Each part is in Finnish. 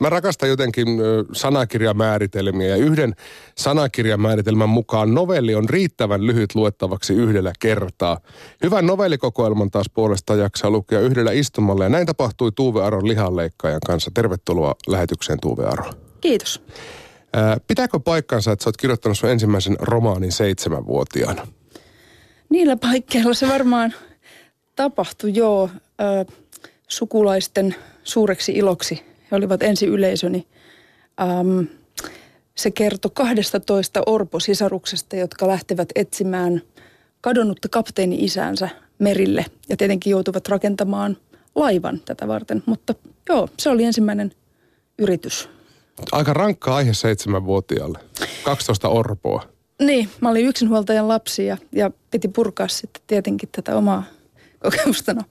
Mä rakastan jotenkin sanakirjamääritelmiä ja yhden sanakirjamääritelmän mukaan novelli on riittävän lyhyt luettavaksi yhdellä kertaa. Hyvän novellikokoelman taas puolestaan jaksaa lukea yhdellä istumalla ja näin tapahtui Tuuve Aron Lihanleikkaajan kanssa. Tervetuloa lähetykseen Tuuve Aro. Kiitos. Pitääkö paikkansa, että sä oot kirjoittanut sun ensimmäisen romaanin 7-vuotiaana? Niillä paikkeilla se varmaan tapahtui, joo. Sukulaisten suureksi iloksi. He olivat ensi yleisöni. Se kertoi 12 orposisaruksesta, jotka lähtevät etsimään kadonnutta kapteeni-isäänsä merille. Ja tietenkin joutuvat rakentamaan laivan tätä varten. Mutta joo, se oli ensimmäinen yritys. Aika rankka aihe 7-vuotiaalle. 12 orpoa. Niin, mä olin yksinhuoltajan lapsi ja piti purkaa sitten tietenkin tätä omaa kokemustana.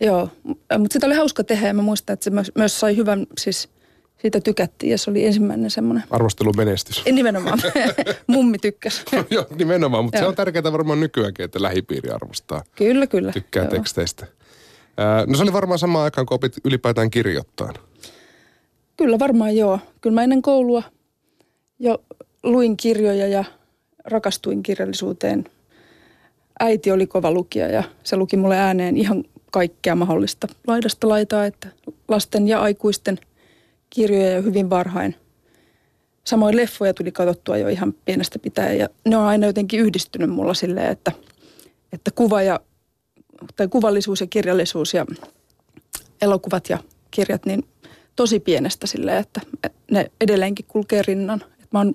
Joo, mutta sitä oli hauska tehdä ja mä muistan, että se myös sai hyvän, siis siitä tykättiin ja se oli ensimmäinen semmoinen. Arvostelumenestys. Nimenomaan, mummi tykkäsi. Joo, nimenomaan, mutta se on tärkeää varmaan nykyäänkin, että lähipiiri arvostaa. Kyllä, kyllä. Tykkää teksteistä. No se oli varmaan samaan aikaan, kun opit ylipäätään kirjoittaa. Kyllä varmaan joo. Kyllä mä ennen koulua jo luin kirjoja ja rakastuin kirjallisuuteen. Äiti oli kova lukija ja se luki mulle ääneen ihan kaikkea mahdollista laidasta laitaa, että lasten ja aikuisten kirjoja ja hyvin varhain. Samoin leffoja tuli katsottua jo ihan pienestä pitäen ja ne on aina jotenkin yhdistynyt mulla silleen, että kuvallisuus ja kirjallisuus ja elokuvat ja kirjat, niin tosi pienestä silleen, että ne edelleenkin kulkee rinnan. Mä oon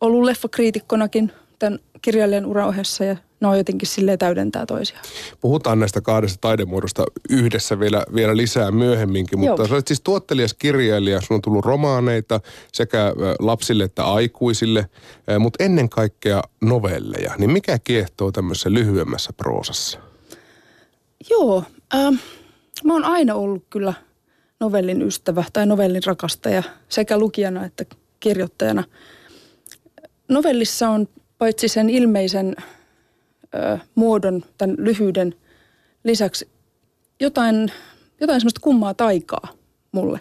ollut leffakriitikkonakin tämän kirjailijan uraohessa ja ne on jotenkin silleen täydentää toisiaan. Puhutaan näistä kahdesta taidemuodosta yhdessä vielä lisää myöhemminkin, mutta sä olet siis tuottelias kirjailija, sun on tullut romaaneita sekä lapsille että aikuisille, mutta ennen kaikkea novelleja. Niin mikä kiehtoo tämmöisessä lyhyemmässä proosassa? Joo, mä oon aina ollut kyllä novellin ystävä tai novellin rakastaja sekä lukijana että kirjoittajana. Novellissa on paitsi sen ilmeisen muodon, tämän lyhyyden lisäksi jotain semmoista kummaa taikaa mulle.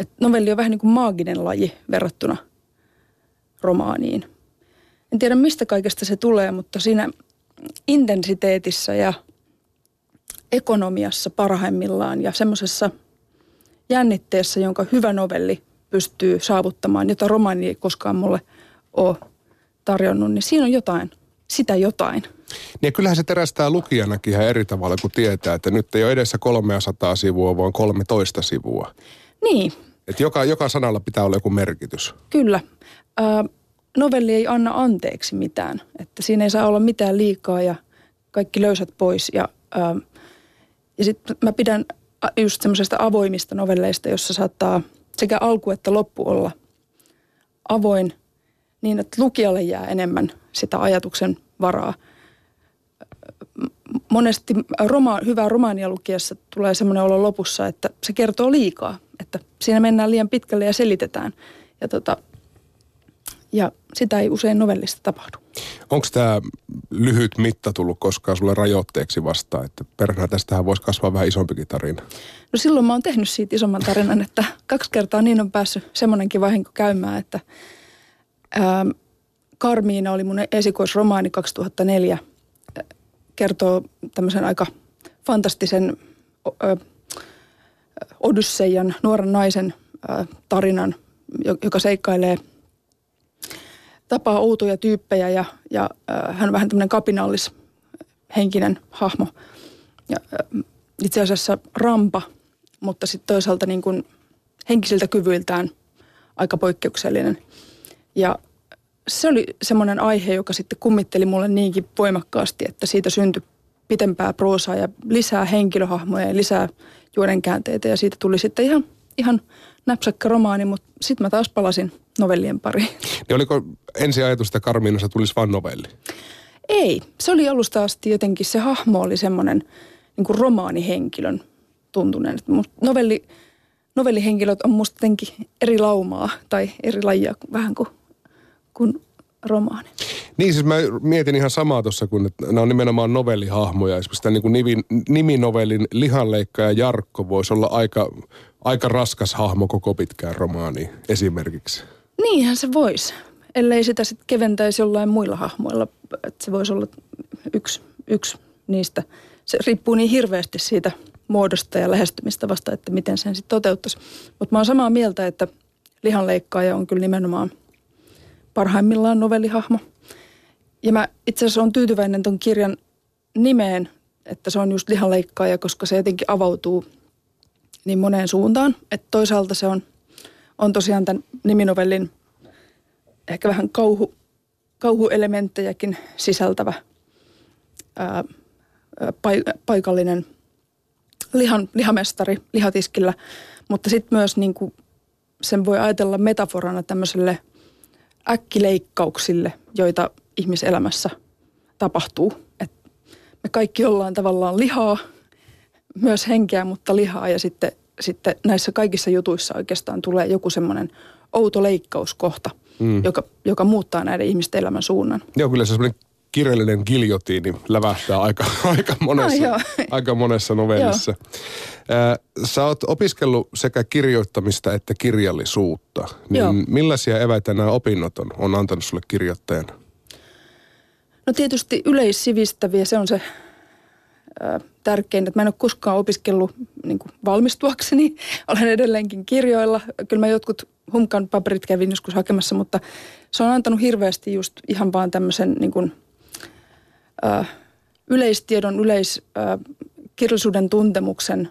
Et novelli on vähän niin kuin maaginen laji verrattuna romaaniin. En tiedä mistä kaikesta se tulee, mutta siinä intensiteetissä ja ekonomiassa parhaimmillaan ja semmoisessa jännitteessä, jonka hyvä novelli pystyy saavuttamaan, jota romaani ei koskaan mulle ole tarjonnut, niin siinä on jotain. Niin kyllähän se terästää lukijanakin ihan eri tavalla, kun tietää, että nyt ei ole edessä 300 sivua, vaan 13 sivua. Niin. Että joka sanalla pitää olla joku merkitys. Kyllä. Novelli ei anna anteeksi mitään. Että siinä ei saa olla mitään liikaa ja kaikki löysät pois. Ja sitten mä pidän just semmoisesta avoimista novelleista, jossa saattaa sekä alku että loppu olla avoin niin, että lukijalle jää enemmän sitä ajatuksen varaa. Monesti hyvää romaania lukiessa tulee semmoinen olo lopussa, että se kertoo liikaa, että siinä mennään liian pitkälle ja selitetään. Ja sitä ei usein novellista tapahdu. Onko tämä lyhyt mitta tullut koskaan sulle rajoitteeksi vastaan, että perhänä tästähän voisi kasvaa vähän isompikin tarina? No silloin mä oon tehnyt siitä isomman tarinan, että 2 kertaa niin on päässyt semmoinenkin vahinko käymään, että Karmiina oli mun esikoisromaani 2004. Kertoo tämmöisen aika fantastisen Odysseian, nuoren naisen tarinan, joka seikkailee, tapaa outoja tyyppejä ja hän on vähän tämmöinen kapinallishenkinen hahmo. Itse asiassa rampa, mutta sitten toisaalta niin kuin henkisiltä kyvyiltään aika poikkeuksellinen. Ja se oli semmoinen aihe, joka sitten kummitteli mulle niinkin voimakkaasti, että siitä syntyi pitempää proosaa ja lisää henkilöhahmoja ja lisää juonenkäänteitä. Ja siitä tuli sitten ihan näpsäkkä romaani, mutta sitten mä taas palasin novellien pariin. Niin oliko ensi ajatus, että Karmiinassa tulisi vaan novelli? Ei. Se oli alusta asti jotenkin, se hahmo oli semmoinen niin kuin romaanihenkilön tuntunen. Novellihenkilöt on musta jotenkin eri laumaa tai eri lajia vähän kuin romaani. Niin siis mä mietin ihan samaa tuossa, kun nämä on nimenomaan novellihahmoja. Esimerkiksi tämän niin kuin niminovelin Lihanleikkaaja Jarkko voisi olla aika aika raskas hahmo koko pitkään romaaniin esimerkiksi. Niinhän se voisi, ellei sitä sitten keventäisi jollain muilla hahmoilla. Että se voisi olla yksi niistä. Se riippuu niin hirveästi siitä muodosta ja lähestymistavasta, että miten sen sitten toteuttaisi. Mutta mä oon samaa mieltä, että Lihanleikkaaja on kyllä nimenomaan parhaimmillaan novellihahmo. Ja mä itse asiassa oon tyytyväinen ton kirjan nimeen, että se on just Lihanleikkaaja, koska se jotenkin avautuu niin moneen suuntaan. Että toisaalta se on tosiaan tämän niminovellin ehkä vähän kauhuelementtejäkin sisältävä paikallinen lihamestari lihatiskillä. Mutta sitten myös niin kuin sen voi ajatella metaforana tämmöiselle äkkileikkauksille, joita ihmiselämässä tapahtuu. Et me kaikki ollaan tavallaan lihaa, myös henkeä, mutta lihaa. Ja sitten näissä kaikissa jutuissa oikeastaan tulee joku semmoinen outo leikkauskohta, joka muuttaa näiden ihmisten elämän suunnan. Joo, kyllä se semmoinen kirjallinen giljotiini lävähtää aika monessa novellissa. Sä oot opiskellut sekä kirjoittamista että kirjallisuutta. Niin millaisia eväitä nämä opinnot on antanut sulle kirjoittajana? No tietysti yleissivistäviä, se on se tärkein, että mä en ole koskaan opiskellut niin kuin valmistuakseni. Olen edelleenkin kirjoilla. Kyllä mä jotkut humkan paperit kävin joskus hakemassa, mutta se on antanut hirveästi just ihan vaan tämmöisen niin kuin yleistiedon, kirjallisuuden tuntemuksen,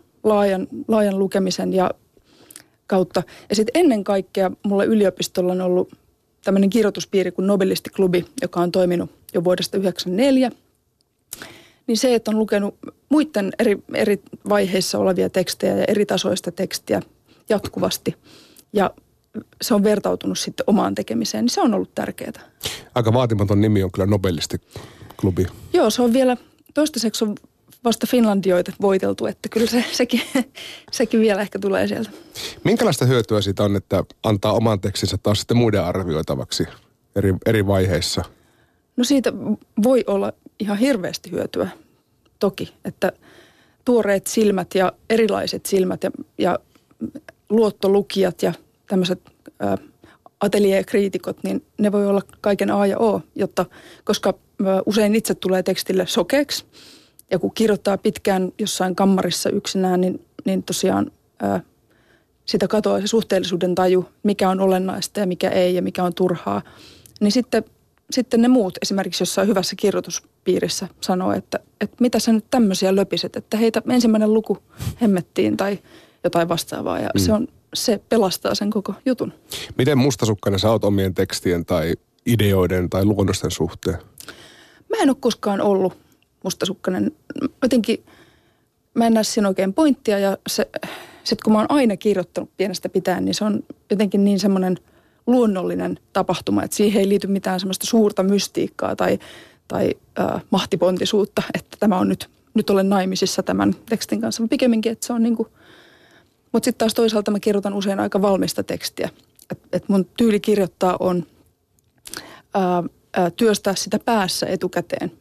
laajan lukemisen ja kautta. Ja sitten ennen kaikkea mulla yliopistolla on ollut tämmöinen kirjoituspiiri kuin Nobelistiklubi, joka on toiminut jo vuodesta 1994. Niin se, että on lukenut muiden eri vaiheissa olevia tekstejä ja eri tasoista tekstiä jatkuvasti ja se on vertautunut sitten omaan tekemiseen, niin se on ollut tärkeää. Aika vaatimaton nimi on kyllä Nobelistiklubi. Joo, se on vielä, toistaiseksi on vasta Finlandioita voiteltu, että kyllä sekin vielä ehkä tulee sieltä. Minkälaista hyötyä siitä on, että antaa oman tekstinsä taas sitten muiden arvioitavaksi eri vaiheissa? No siitä voi olla ihan hirveästi hyötyä toki, että tuoreet silmät ja erilaiset silmät ja luottolukijat ja tämmöiset ateljeekriitikot, niin ne voi olla kaiken A ja O, koska usein itse tulee tekstille sokeeksi ja kun kirjoittaa pitkään jossain kammarissa yksinään, niin tosiaan sitä katoaa se suhteellisuuden taju, mikä on olennaista ja mikä ei ja mikä on turhaa, niin sitten ne muut esimerkiksi jossain hyvässä kirjoituspiirissä sanoo, että mitä sä nyt tämmöisiä löpiset, että heitä ensimmäinen luku hemmettiin tai jotain vastaavaa ja se pelastaa sen koko jutun. Miten mustasukkainen sä oot omien tekstien tai ideoiden tai luonnosten suhteen? Mä en ole koskaan ollut mustasukkainen. Jotenkin mä en näe siinä oikein pointtia ja sit kun mä oon aina kirjoittanut pienestä pitäen, niin se on jotenkin niin semmoinen luonnollinen tapahtuma, että siihen ei liity mitään semmoista suurta mystiikkaa tai mahtipontisuutta, että tämä on nyt olen naimisissa tämän tekstin kanssa, mutta pikemminkin, että se on niin kuin. Mutta sitten taas toisaalta mä kirjoitan usein aika valmista tekstiä, että mun tyyli kirjoittaa on työstää sitä päässä etukäteen,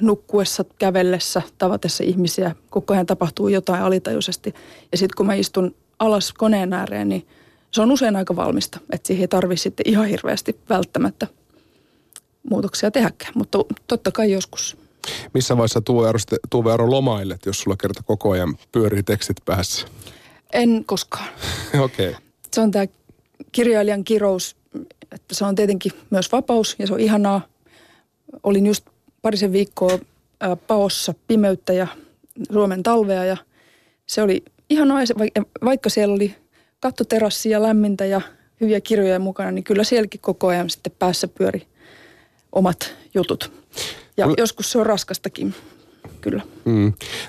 nukkuessa, kävellessä, tavatessa ihmisiä, koko ajan tapahtuu jotain alitajuisesti ja sitten kun mä istun alas koneen ääreen, niin se on usein aika valmista, että siihen ei tarvitse sitten ihan hirveästi välttämättä muutoksia tehdäkään, mutta totta kai joskus. Missä vaiheessa Tuuve Aro lomailet, jos sulla kerta koko ajan pyörii tekstit päässä? En koskaan. Okei. Se on tämä kirjailijan kirous, että se on tietenkin myös vapaus ja se on ihanaa. Olin just parisen viikkoa paossa pimeyttä ja Suomen talvea ja se oli ihanaa, vaikka siellä oli kattoterassia, lämmintä ja hyviä kirjoja mukana, niin kyllä sielläkin koko ajan sitten päässä pyöri omat jutut. Ja joskus se on raskastakin, kyllä.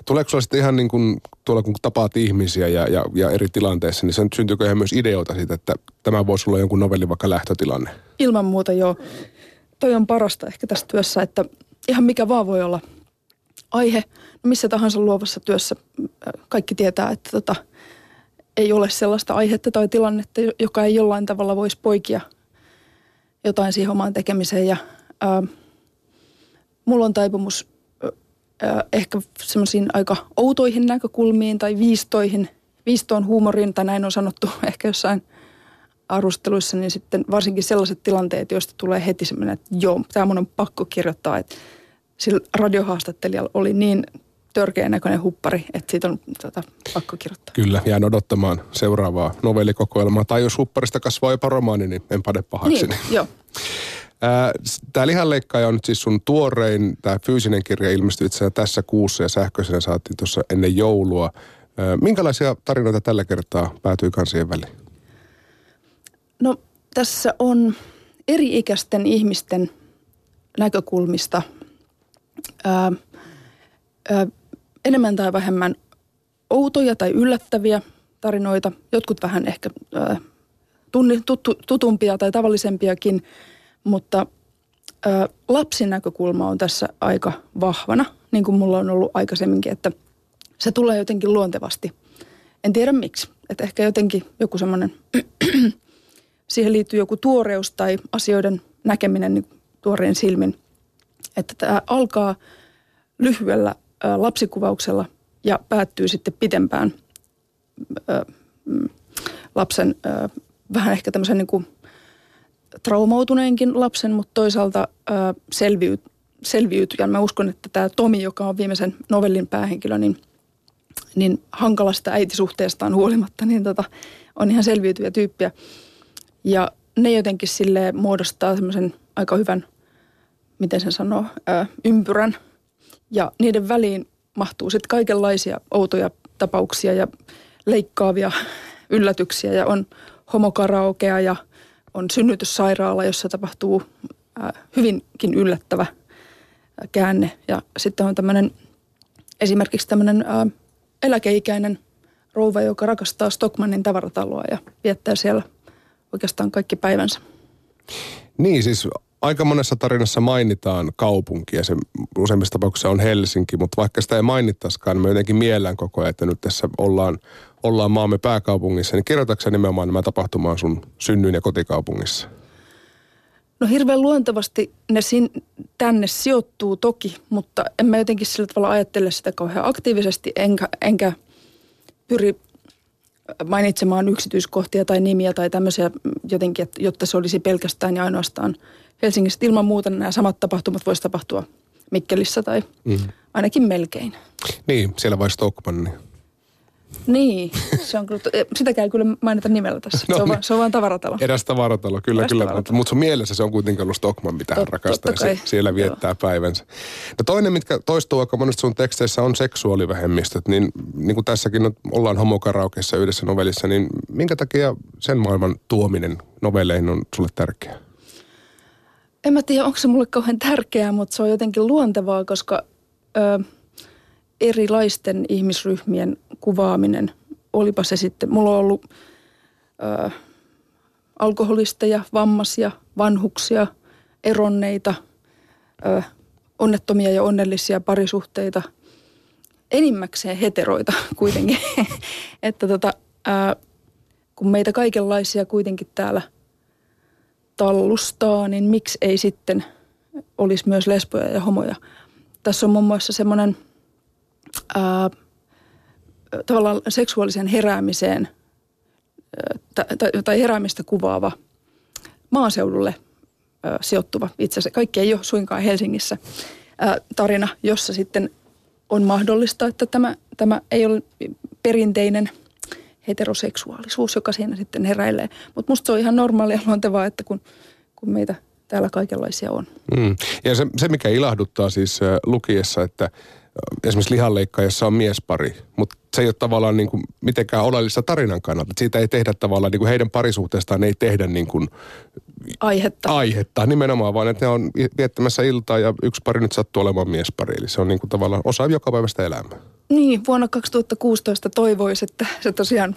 Tuleeko sulla sitten ihan niin kuin tuolla, kun tapaat ihmisiä ja eri tilanteissa, niin syntyykö ihan myös ideoita siitä, että tämä voisi olla jonkun novellin vaikka lähtötilanne? Ilman muuta joo. Toi on parasta ehkä tässä työssä, että ihan mikä vaan voi olla aihe. Missä tahansa luovassa työssä kaikki tietää, että ei ole sellaista aihetta tai tilannetta, joka ei jollain tavalla voisi poikia jotain siihen omaan tekemiseen. Ja, mulla on taipumus ehkä semmoisiin aika outoihin näkökulmiin tai viistoihin, viistoon huumoriin, tai näin on sanottu ehkä jossain arvosteluissa, niin sitten varsinkin sellaiset tilanteet, joista tulee heti semmoinen, että joo, tämä mun on pakko kirjoittaa, että sillä radiohaastattelijalla oli niin törkeän näköinen huppari, että siitä on pakko kirjoittaa. Kyllä, jään odottamaan seuraavaa novellikokoelmaa, tai jos hupparista kasvaa jopa romaani, niin en pane pahaksi. Niin, joo. Tämä Lihanleikkaaja on nyt siis sun tuorein, tämä fyysinen kirja ilmestyi itse asiassa tässä kuussa ja sähköisenä saatiin tuossa ennen joulua. Minkälaisia tarinoita tällä kertaa päätyy kansien väliin? No tässä on eri-ikäisten ihmisten näkökulmista enemmän tai vähemmän outoja tai yllättäviä tarinoita, jotkut vähän ehkä tutumpia tai tavallisempiakin, mutta lapsin näkökulma on tässä aika vahvana, niin kuin mulla on ollut aikaisemminkin, että se tulee jotenkin luontevasti. En tiedä miksi, että ehkä jotenkin joku semmoinen, siihen liittyy joku tuoreus tai asioiden näkeminen niin tuoreen silmin, että tämä alkaa lyhyellä lapsikuvauksella ja päättyy sitten pitempään lapsen, vähän ehkä tämmöisen niin kuin traumautuneenkin lapsen, mutta toisaalta selviytyjän. Mä uskon, että tämä Tomi, joka on viimeisen novellin päähenkilö, niin hankalasta äitisuhteestaan huolimatta, niin on ihan selviytyjä tyyppiä. Ja ne jotenkin silleen muodostaa semmoisen aika hyvän, miten sen sanoo, ympyrän. Ja niiden väliin mahtuu sitten kaikenlaisia outoja tapauksia ja leikkaavia yllätyksiä. Ja on homokaraokea ja on synnytyssairaala, jossa tapahtuu hyvinkin yllättävä käänne. Ja sitten on esimerkiksi tämmöinen eläkeikäinen rouva, joka rakastaa Stockmannin tavarataloa ja viettää siellä oikeastaan kaikki päivänsä. Niin, siis aika monessa tarinassa mainitaan kaupunki ja se useimmissa tapauksissa on Helsinki, mutta vaikka sitä ei mainittaisikaan, niin me jotenkin miellään koko ajan, että nyt tässä ollaan maamme pääkaupungissa, niin kirjoitatko sä nimenomaan nämä tapahtumaan sun synnyin ja kotikaupungissa? No hirveän luontevasti ne tänne sijoittuu toki, mutta en mä jotenkin sillä tavalla ajattele sitä kauhean aktiivisesti, enkä pyri mainitsemaan yksityiskohtia tai nimiä tai tämmöisiä jotenkin, että jotta se olisi pelkästään ja ainoastaan Helsingissä. Ilman muuta nämä samat tapahtumat voisi tapahtua Mikkelissä tai ainakin melkein. Niin, siellä vai Stockmannia. Niin, se on kyllä, sitäkään ei kyllä mainita nimellä tässä. No, se on vaan tavaratalo. Eräs tavaratalo, kyllä. Mutta sun mielessä se on kuitenkin ollut Stockmann, mitä hän rakastaa. Siellä viettää päivänsä. No toinen, mitkä toistuu aika monesti sun teksteissä, on seksuaalivähemmistöt. Niin kuin tässäkin ollaan homokaraokeissa yhdessä novellissa, niin minkä takia sen maailman tuominen novelleihin on sulle tärkeää? En mä tiedä, onko se mulle kauhean tärkeää, mutta se on jotenkin luontevaa, koska erilaisten ihmisryhmien kuvaaminen, olipa se sitten, mulla on ollut alkoholisteja, vammaisia, vanhuksia, eronneita, onnettomia ja onnellisia parisuhteita, enimmäkseen heteroita kuitenkin, että kun meitä kaikenlaisia kuitenkin täällä tallustaa, niin miksi ei sitten olisi myös lesboja ja homoja. Tässä on muun muassa semmoinen tavallaan seksuaalisen heräämiseen tai heräämistä kuvaava maaseudulle sijoittuva, itse asiassa kaikki ei ole suinkaan Helsingissä, tarina, jossa sitten on mahdollista, että tämä ei ole perinteinen heteroseksuaalisuus, joka siinä sitten heräilee. Mutta musta se on ihan normaalia ja luontevaa, että kun meitä täällä kaikenlaisia on. Ja se, mikä ilahduttaa siis lukiessa, että esimerkiksi Lihanleikkaajassa on miespari, mutta se ei ole tavallaan niin kuin mitenkään oleellista tarinan kannalta. Siitä ei tehdä tavallaan, niin kuin heidän parisuhteestaan ei tehdä niin kuin aihetta nimenomaan, vaan että ne on viettämässä iltaa ja yksi pari nyt sattuu olemaan miespari. Eli se on niin kuin tavallaan osa jokapäiväistä elämää. Niin, vuonna 2016 toivoisi, että se tosiaan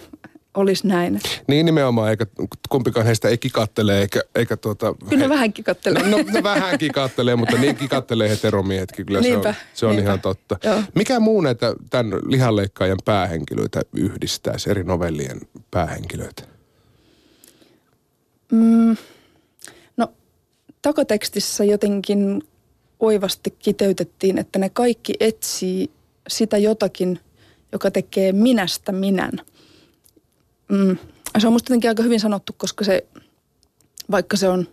olisi näin. Niin nimenomaan, eikä kumpikaan heistä ei kikattele, eikä Kyllä vähän kikattelee. No vähän kikattelee, mutta niin kikattelee heteromiehetkin, kyllä niinpä, se on ihan totta. Joo. Mikä muu näitä tämän Lihanleikkaajan päähenkilöitä yhdistäisi, eri novellien päähenkilöitä? No takatekstissä jotenkin oivasti kiteytettiin, että ne kaikki etsii sitä jotakin, joka tekee minästä minän. se on musta jotenkin aika hyvin sanottu, koska se, vaikka se on,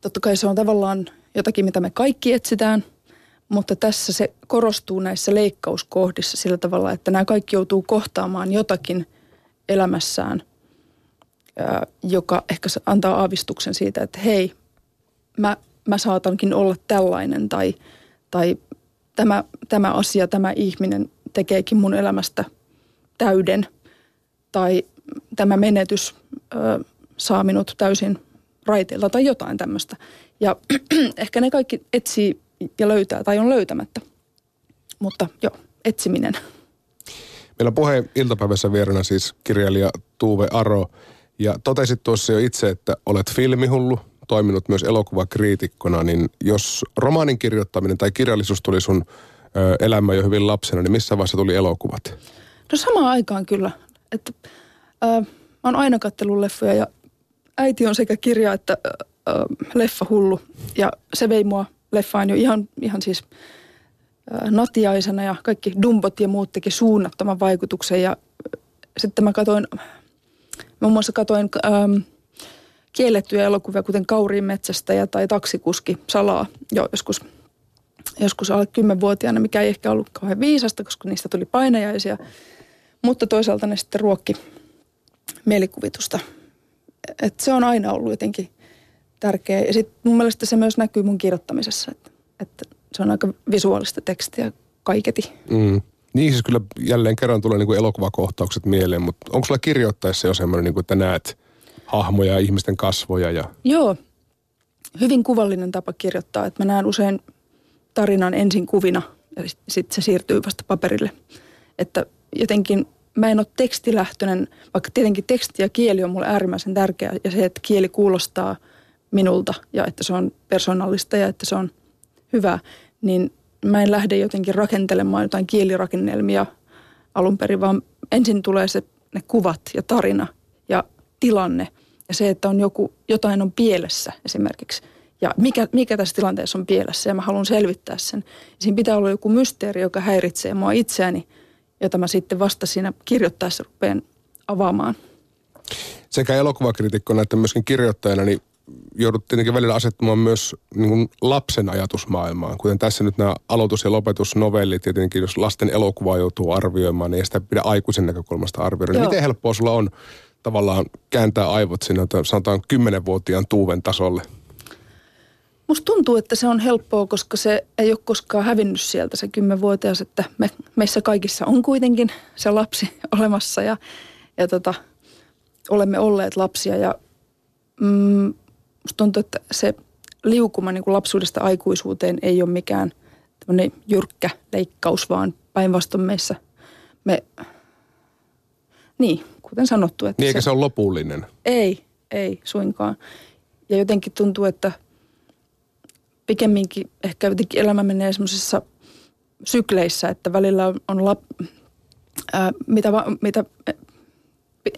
totta kai se on tavallaan jotakin, mitä me kaikki etsitään, mutta tässä se korostuu näissä leikkauskohdissa sillä tavalla, että nämä kaikki joutuu kohtaamaan jotakin elämässään, joka ehkä antaa aavistuksen siitä, että hei, mä saatankin olla tällainen tai tämä asia, tämä ihminen tekeekin mun elämästä täyden tai tämä menetys saa minut täysin raiteilta tai jotain tämmöistä. Ja ehkä ne kaikki etsii ja löytää tai on löytämättä, mutta joo, etsiminen. Meillä on puheen iltapäivässä vieraana siis kirjailija Tuuve Aro ja totesit tuossa jo itse, että olet filmihullu, toiminut myös elokuvakriitikkona, niin jos romaanin kirjoittaminen tai kirjallisuus tuli sun elämään jo hyvin lapsena, niin missä vaiheessa tuli elokuvat? No samaan aikaan kyllä. Että, mä oon aina katsellut leffoja ja äiti on sekä kirja että leffahullu ja se vei mua leffaan jo ihan siis natiaisena ja kaikki dumbot ja muut teki suunnattoman vaikutuksen ja sitten mä muun muassa katoin kiellettyjä elokuvia, kuten Kauriin metsästäjä tai Taksikuski salaa jo joskus alle 10-vuotiaana, mikä ei ehkä ollut kauhean viisasta, koska niistä tuli painajaisia, mutta toisaalta ne sitten ruokki mielikuvitusta. Et se on aina ollut jotenkin tärkeä. Ja sitten mun mielestä se myös näkyy mun kirjoittamisessa, että se on aika visuaalista tekstiä kaiketi. Mm. Niin siis kyllä jälleen kerran tulee niinku elokuvakohtaukset mieleen, mutta onko sulla kirjoittaessa jo semmoinen, niinku, että näet hahmoja ja ihmisten kasvoja? Ja... Joo, hyvin kuvallinen tapa kirjoittaa, että mä näen usein tarinan ensin kuvina ja sitten se siirtyy vasta paperille. Että jotenkin mä en ole tekstilähtöinen, vaikka tietenkin teksti ja kieli on mulle äärimmäisen tärkeä ja se, että kieli kuulostaa minulta ja että se on persoonallista ja että se on hyvä, niin mä en lähde jotenkin rakentelemaan jotain kielirakennelmia alun perin, vaan ensin tulee ne kuvat ja tarina ja tilanne ja se, että on jotain on pielessä esimerkiksi ja mikä tässä tilanteessa on pielessä ja mä haluan selvittää sen. Siinä pitää olla joku mysteeri, joka häiritsee mua itseäni, jota mä sitten vasta siinä kirjoittaessa rupean avaamaan. Sekä elokuvakriitikkona että myöskin kirjoittajana, niin joudut tietenkin välillä asettumaan myös niin lapsen ajatusmaailmaan. Kuten tässä nyt nämä aloitus- ja lopetusnovellit, tietenkin jos lasten elokuvaa joutuu arvioimaan, niin ei sitä pidä aikuisen näkökulmasta arvioida. Niin miten helppoa sulla on tavallaan kääntää aivot sinne, sanotaan 10-vuotiaan Tuuven tasolle? Musta tuntuu, että se on helppoa, koska se ei ole koskaan hävinnyt sieltä se 10-vuotias, että meissä kaikissa on kuitenkin se lapsi olemassa ja olemme olleet lapsia ja musta tuntuu, että se liukuma niin kuin lapsuudesta aikuisuuteen ei ole mikään tämmöinen jyrkkä leikkaus, vaan päinvastoin meissä niin, kuten sanottu. Että niin eikä se ole lopullinen? Ei suinkaan. Ja jotenkin tuntuu, että pikemminkin ehkä jotenkin elämä menee semmoisissa sykleissä, että välillä mitä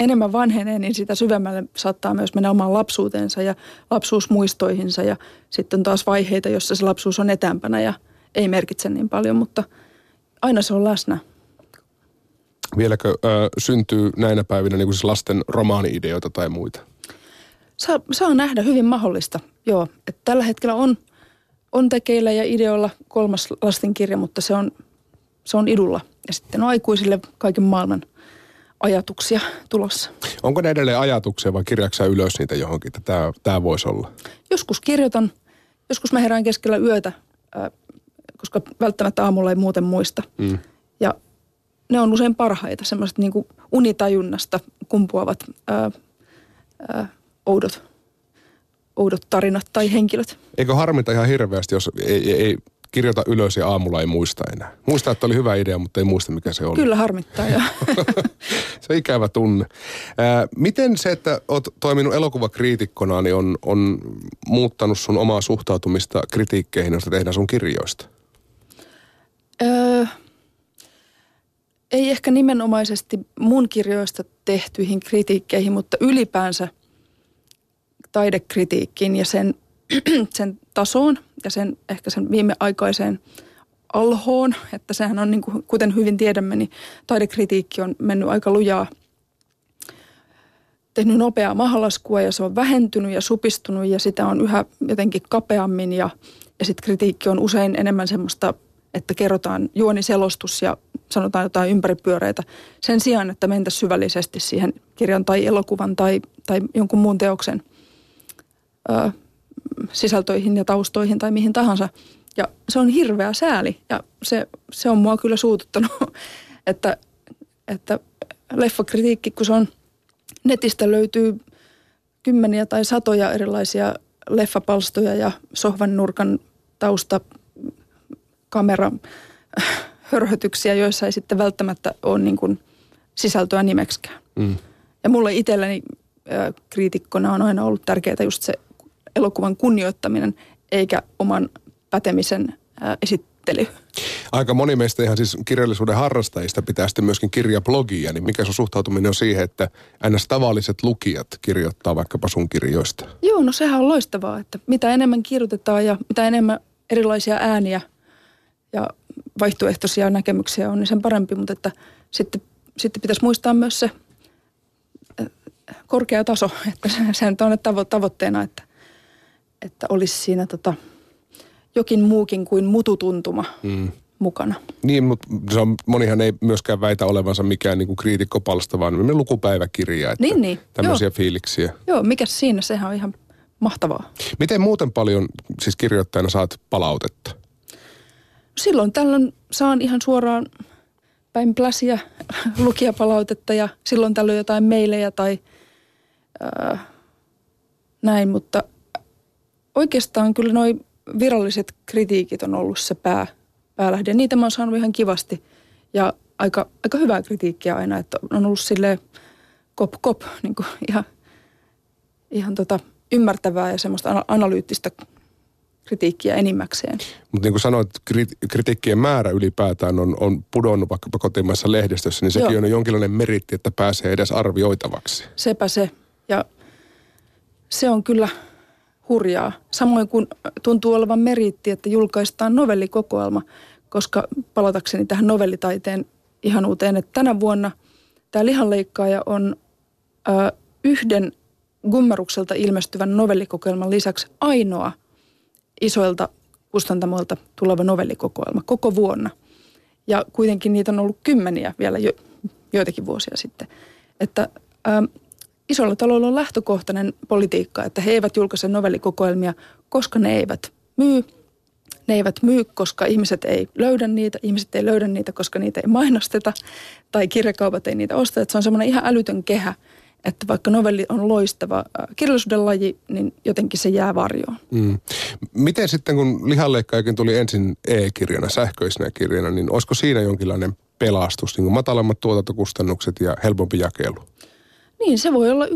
enemmän vanhenee, niin sitä syvemmälle saattaa myös mennä omaan lapsuuteensa ja lapsuusmuistoihinsa ja sitten taas vaiheita, jossa se lapsuus on etäämpänä ja ei merkitse niin paljon, mutta aina se on läsnä. Vieläkö syntyy näinä päivinä niin kuin siis lasten romaani-ideoita tai muita? Saa nähdä, hyvin mahdollista, joo. Et tällä hetkellä on tekeillä ja ideoilla 3. lastenkirja, mutta se on idulla. Ja sitten on aikuisille kaiken maailman ajatuksia tulossa. Onko ne edelleen ajatuksia vai kirjaksä ylös niitä johonkin, että tämä voisi olla? Joskus kirjoitan, joskus mä herään keskellä yötä, koska välttämättä aamulla ei muuten muista. Mm. Ja ne on usein parhaita, semmoiset niin kuin unitajunnasta kumpuavat oudot tarinat tai henkilöt. Eikö harmita ihan hirveästi, jos ei kirjoita ylös ja aamulla ei muista enää? Muista, että oli hyvä idea, mutta ei muista, mikä se oli. Kyllä harmittaa, joo. Se on ikävä tunne. Miten se, että olet toiminut elokuvakriitikkona, niin on muuttanut sun omaa suhtautumista kritiikkeihin, joista tehdään sun kirjoista? Ei ehkä nimenomaisesti mun kirjoista tehtyihin kritiikkeihin, mutta ylipäänsä taidekritiikkiin ja sen tasoon ja sen ehkä sen viimeaikaiseen alhoon, että sehän on niin kuin, kuten hyvin tiedämme, niin taidekritiikki on mennyt aika lujaa tehnyt nopeaa mahalaskua ja se on vähentynyt ja supistunut ja sitä on yhä jotenkin kapeammin ja sitten kritiikki on usein enemmän semmoista, että kerrotaan juoniselostus ja sanotaan jotain ympäripyöreitä sen sijaan, että mentäisiin syvällisesti siihen kirjan tai elokuvan tai jonkun muun teoksen sisältöihin ja taustoihin tai mihin tahansa. Ja se on hirveä sääli ja se on mua kyllä suututtanut, että leffakritiikki, kun se on netistä löytyy kymmeniä tai satoja erilaisia leffapalstoja ja sohvan nurkan tausta kamerahörhötyksiä, joissa ei sitten välttämättä ole niin kuin sisältöä nimeksikään. Mm. Ja mulle itselleni kriitikkona on aina ollut tärkeää just se elokuvan kunnioittaminen eikä oman pätemisen esittely. Aika moni meistä ihan siis kirjallisuuden harrastajista pitää sitten myöskin kirjablogia, niin mikä sun suhtautuminen on siihen, että ns. Tavalliset lukijat kirjoittaa vaikkapa sun kirjoista? Joo, no sehän on loistavaa, että mitä enemmän kirjoitetaan ja mitä enemmän erilaisia ääniä ja vaihtoehtoisia näkemyksiä on, niin sen parempi, mutta että sitten pitäisi muistaa myös se korkea taso, että sehän on tavoitteena, että olisi siinä jokin muukin kuin mututuntuma mukana. Niin, mutta monihan ei myöskään väitä olevansa mikään niin kuin kriitikkopalsta, vaan lukupäiväkirja. Että niin. Tämmöisiä joo. Fiiliksiä. Joo, mikäs siinä? Sehän on ihan mahtavaa. Miten muuten paljon siis kirjoittajana saat palautetta? Silloin tällöin saan ihan suoraan päin pläsiä lukijapalautetta ja silloin tällöin jotain meilejä tai näin, mutta oikeastaan kyllä noi viralliset kritiikit on ollut se päälähde. Niitä mä oon saanut ihan kivasti ja aika hyvää kritiikkiä aina, että on ollut silleen kop, niin kuin ihan ymmärtävää ja semmoista analyyttistä kritiikkiä enimmäkseen. Mutta niin kuin sanoit, kritiikkien määrä ylipäätään on pudonnut vaikkapa kotimaisessa lehdistössä, niin sekin on jonkinlainen meritti, että pääsee edes arvioitavaksi. Sepä se. Ja se on kyllä hurjaa. Samoin kuin tuntuu olevan meriitti, että julkaistaan novellikokoelma, koska palatakseni tähän novellitaiteen ihanuuteen, että tänä vuonna tämä Lihanleikkaaja on yhden Gummerukselta ilmestyvän novellikokoelman lisäksi ainoa isoilta kustantamoilta tuleva novellikokoelma koko vuonna. Ja kuitenkin niitä on ollut kymmeniä vielä joitakin vuosia sitten. Että isolla talolla on lähtökohtainen politiikka, että he eivät julkaise novellikokoelmia, koska ne eivät myy. Ne eivät myy, koska ihmiset ei löydä niitä, koska niitä ei mainosteta tai kirjakaupat ei niitä osta. Että se on semmoinen ihan älytön kehä, että vaikka novelli on loistava kirjallisuuden laji, niin jotenkin se jää varjoon. Mm. Miten sitten, kun Lihanleikkaajakin tuli ensin e-kirjana, sähköisenä kirjana, niin olisiko siinä jonkinlainen pelastus, niin kuin matalammat tuotantokustannukset ja helpompi jakelu? Niin, se voi olla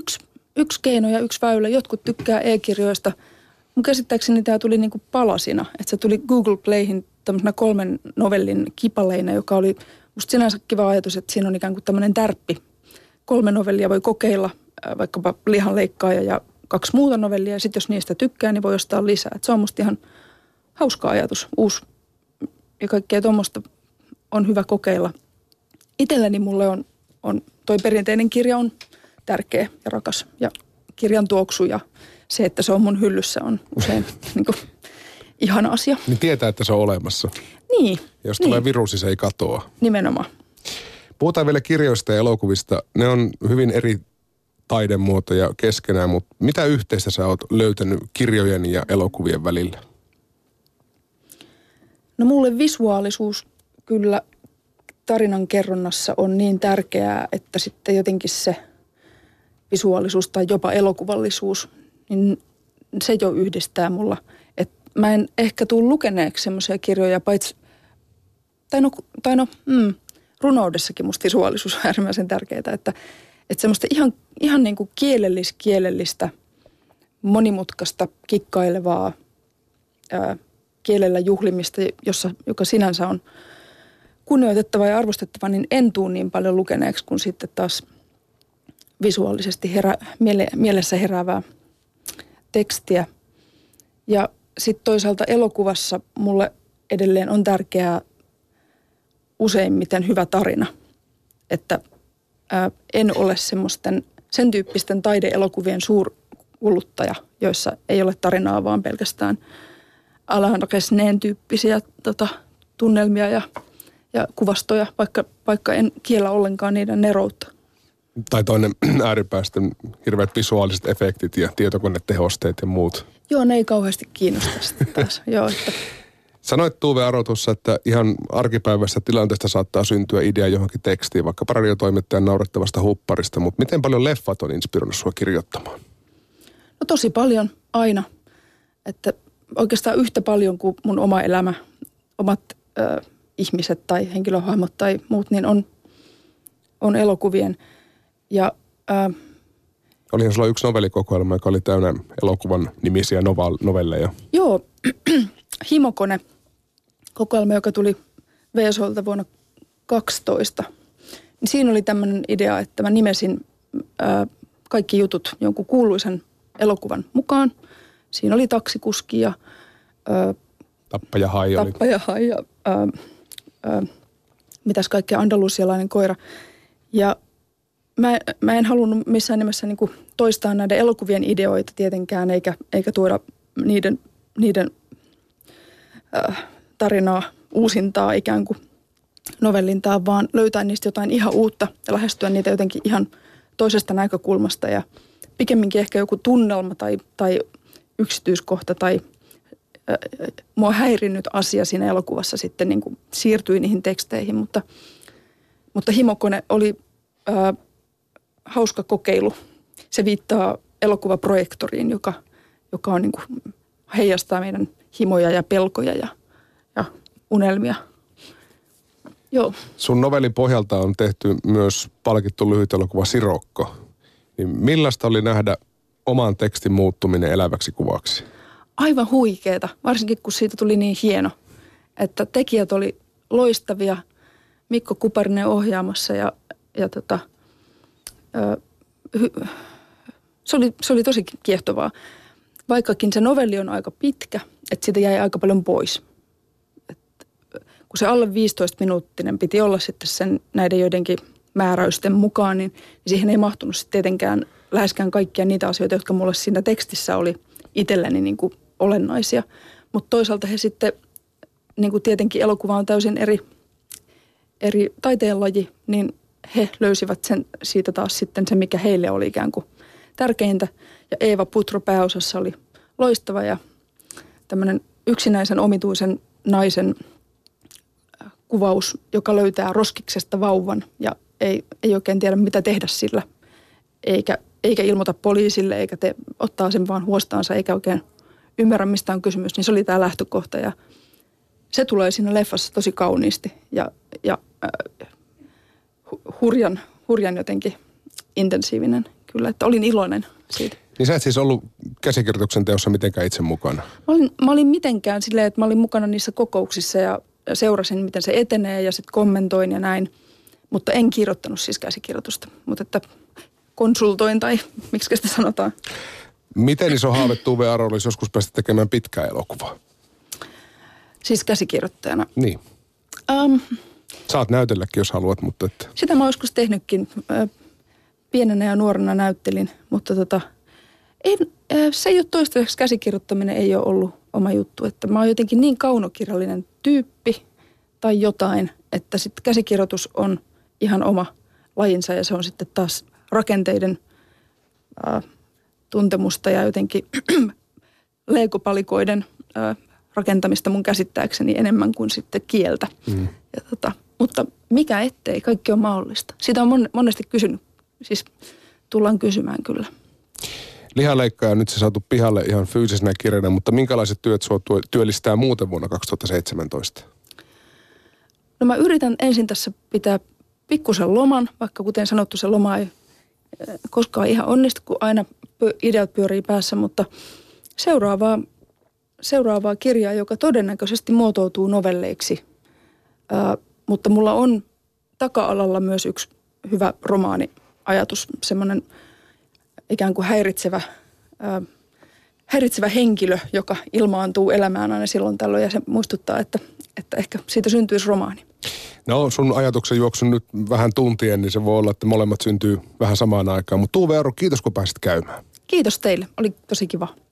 yksi keino ja yksi väylä. Jotkut tykkää e-kirjoista. Mun käsittääkseni tämä tuli niin kuin palasina. Että se tuli Google Playhin tämmöisenä 3 novellin kipaleina, joka oli musta sinänsä kiva ajatus, että siinä on ikään kuin tämmöinen tärppi. 3 novellia voi kokeilla, vaikkapa Lihanleikkaaja ja 2 muuta novellia. Ja sitten jos niistä tykkää, niin voi ostaa lisää. Et se on musta ihan hauska ajatus. Uusi ja kaikkea tuommoista on hyvä kokeilla. Itselläni mulle on toi perinteinen kirja on tärkeä ja rakas. Ja kirjan tuoksu ja se, että se on mun hyllyssä on usein niin kuin ihana asia. Niin tietää, että se on olemassa. Niin. Jos tulee virusi, se ei katoa. Nimenomaan. Puhutaan vielä kirjoista ja elokuvista. Ne on hyvin eri taidemuotoja keskenään, mutta mitä yhteistä sä oot löytänyt kirjojen ja elokuvien välillä? No mulle visuaalisuus kyllä tarinankerronnassa on niin tärkeää, että sitten jotenkin se visuaalisuus tai jopa elokuvallisuus, niin se jo yhdistää mulla. Et mä en ehkä tule lukeneeksi semmoisia kirjoja, paitsi, runoudessakin musta visuaalisuus on äärimmäisen tärkeää, että semmoista ihan niin kuin kielellistä, monimutkaista, kikkailevaa kielellä juhlimista, joka sinänsä on kunnioitettava ja arvostettava, niin en tuu niin paljon lukeneeksi kuin sitten taas visuaalisesti mielessä heräävää tekstiä. Ja sitten toisaalta elokuvassa mulle edelleen on tärkeää useimmiten hyvä tarina. Että en ole semmoisten sen tyyppisten taideelokuvien suurkuluttaja, joissa ei ole tarinaa, vaan pelkästään Alain Resneen tyyppisiä tunnelmia ja kuvastoja, vaikka en kiellä ollenkaan niiden neroutta. Tai toinen ääripäästä hirveät visuaaliset efektit ja tietokonetehosteet ja muut. Joo, ne ei kauheasti kiinnosta sitten taas. Joo, että... Sanoit Tuuve Aro tuossa, että ihan arkipäiväistä tilanteesta saattaa syntyä idea johonkin tekstiin, vaikka radiotoimittajan naurettavasta hupparista, mutta miten paljon leffat on inspiroinut sua kirjoittamaan? No tosi paljon, aina. Että oikeastaan yhtä paljon kuin mun oma elämä, omat ihmiset tai henkilöhahmot tai muut, niin on elokuvien. Ja, olihan sulla yksi novellikokoelma, joka oli täynnä elokuvan nimisiä novelleja. Joo, Himokone kokoelma, joka tuli VSOlta vuonna 2012. Siinä oli tämmöinen idea, että mä nimesin kaikki jutut jonkun kuuluisen elokuvan mukaan. Siinä oli taksikuski ja... Tappajahai ja mitäs kaikkea, andalusialainen koira. Ja mä en halunnut missään nimessä niin kuin toistaa näiden elokuvien ideoita tietenkään, eikä tuoda niiden tarinaa uusintaa ikään kuin novellintaan, vaan löytää niistä jotain ihan uutta ja lähestyä niitä jotenkin ihan toisesta näkökulmasta. Ja pikemminkin ehkä joku tunnelma tai yksityiskohta tai mua häirinnyt asia siinä elokuvassa sitten niin kuin siirtyi niihin teksteihin, mutta Himokone oli... hauska kokeilu. Se viittaa elokuvaprojektoriin, joka on niin kuin, heijastaa meidän himoja ja pelkoja ja unelmia. Joo. Sun novellin pohjalta on tehty myös palkittu lyhyt elokuva Sirokko. Niin millaista oli nähdä oman tekstin muuttuminen eläväksi kuvaksi? Aivan huikeeta, varsinkin kun siitä tuli niin hieno. Että tekijät oli loistavia, Mikko Kuparinen ohjaamassa ja se oli tosi kiehtovaa, vaikkakin se novelli on aika pitkä, että siitä jäi aika paljon pois. Et kun se alle 15-minuuttinen piti olla sitten sen näiden joidenkin määräysten mukaan, niin siihen ei mahtunut sitten tietenkään läheskään kaikkia niitä asioita, jotka mulle siinä tekstissä oli itselleni niin kuin olennaisia. Mutta toisaalta he sitten, niin kuin tietenkin elokuva on täysin eri taiteenlaji, niin he löysivät siitä taas sitten se, mikä heille oli ikään kuin tärkeintä. Ja Eeva Putro pääosassa oli loistava ja tämmöinen yksinäisen omituisen naisen kuvaus, joka löytää roskiksesta vauvan ja ei oikein tiedä, mitä tehdä sillä. Eikä ilmoita poliisille, eikä ottaa sen vaan huostaansa, eikä oikein ymmärrä, mistä on kysymys. Niin se oli tämä lähtökohta ja se tulee siinä leffassa tosi kauniisti ja hurjan jotenkin intensiivinen kyllä, että olin iloinen siitä. Niin sä et siis ollut käsikirjoituksen teossa mitenkään itse mukana? Mä olin mitenkään silleen, että mä olin mukana niissä kokouksissa ja seurasin, miten se etenee ja sitten kommentoin ja näin, mutta en kirjoittanut siis käsikirjoitusta, mutta että konsultoin tai miksi sitä sanotaan. Miten iso haave Tuuve Aro olisi joskus päästä tekemään pitkää elokuvaa? Siis käsikirjoittajana? Niin. Saat näytelläkin, jos haluat, mutta... Että. Sitä mä oon joskus tehnytkin. Pienenä ja nuorena näyttelin, mutta se ei ole toistaiseksi, käsikirjoittaminen ei ole ollut oma juttu. Että mä oon jotenkin niin kaunokirjallinen tyyppi tai jotain, että sitten käsikirjoitus on ihan oma lajinsa ja se on sitten taas rakenteiden tuntemusta ja jotenkin leikopalikoiden rakentamista mun käsittääkseni enemmän kuin sitten kieltä. Mm. Ja mutta mikä ettei, kaikki on mahdollista. Sitä on monesti kysynyt, siis tullaan kysymään kyllä. Lihanleikkaaja on nyt se saatu pihalle ihan fyysisenä kirjana, mutta minkälaiset työt sua työllistää muuten vuonna 2017? No mä yritän ensin tässä pitää pikkusen loman, vaikka kuten sanottu se loma ei koskaan ihan onnistu, kun aina ideat pyörii päässä, mutta seuraavaa kirjaa, joka todennäköisesti muotoutuu novelleiksi. Mutta mulla on taka-alalla myös yksi hyvä romaaniajatus, semmoinen ikään kuin häiritsevä henkilö, joka ilmaantuu elämään aina silloin tällöin ja se muistuttaa, että ehkä siitä syntyisi romaani. No sun ajatuksen juoksun nyt vähän tuntien, niin se voi olla, että molemmat syntyy vähän samaan aikaan. Mutta Tuuve Aro, kiitos kun pääsit käymään. Kiitos teille, oli tosi kiva.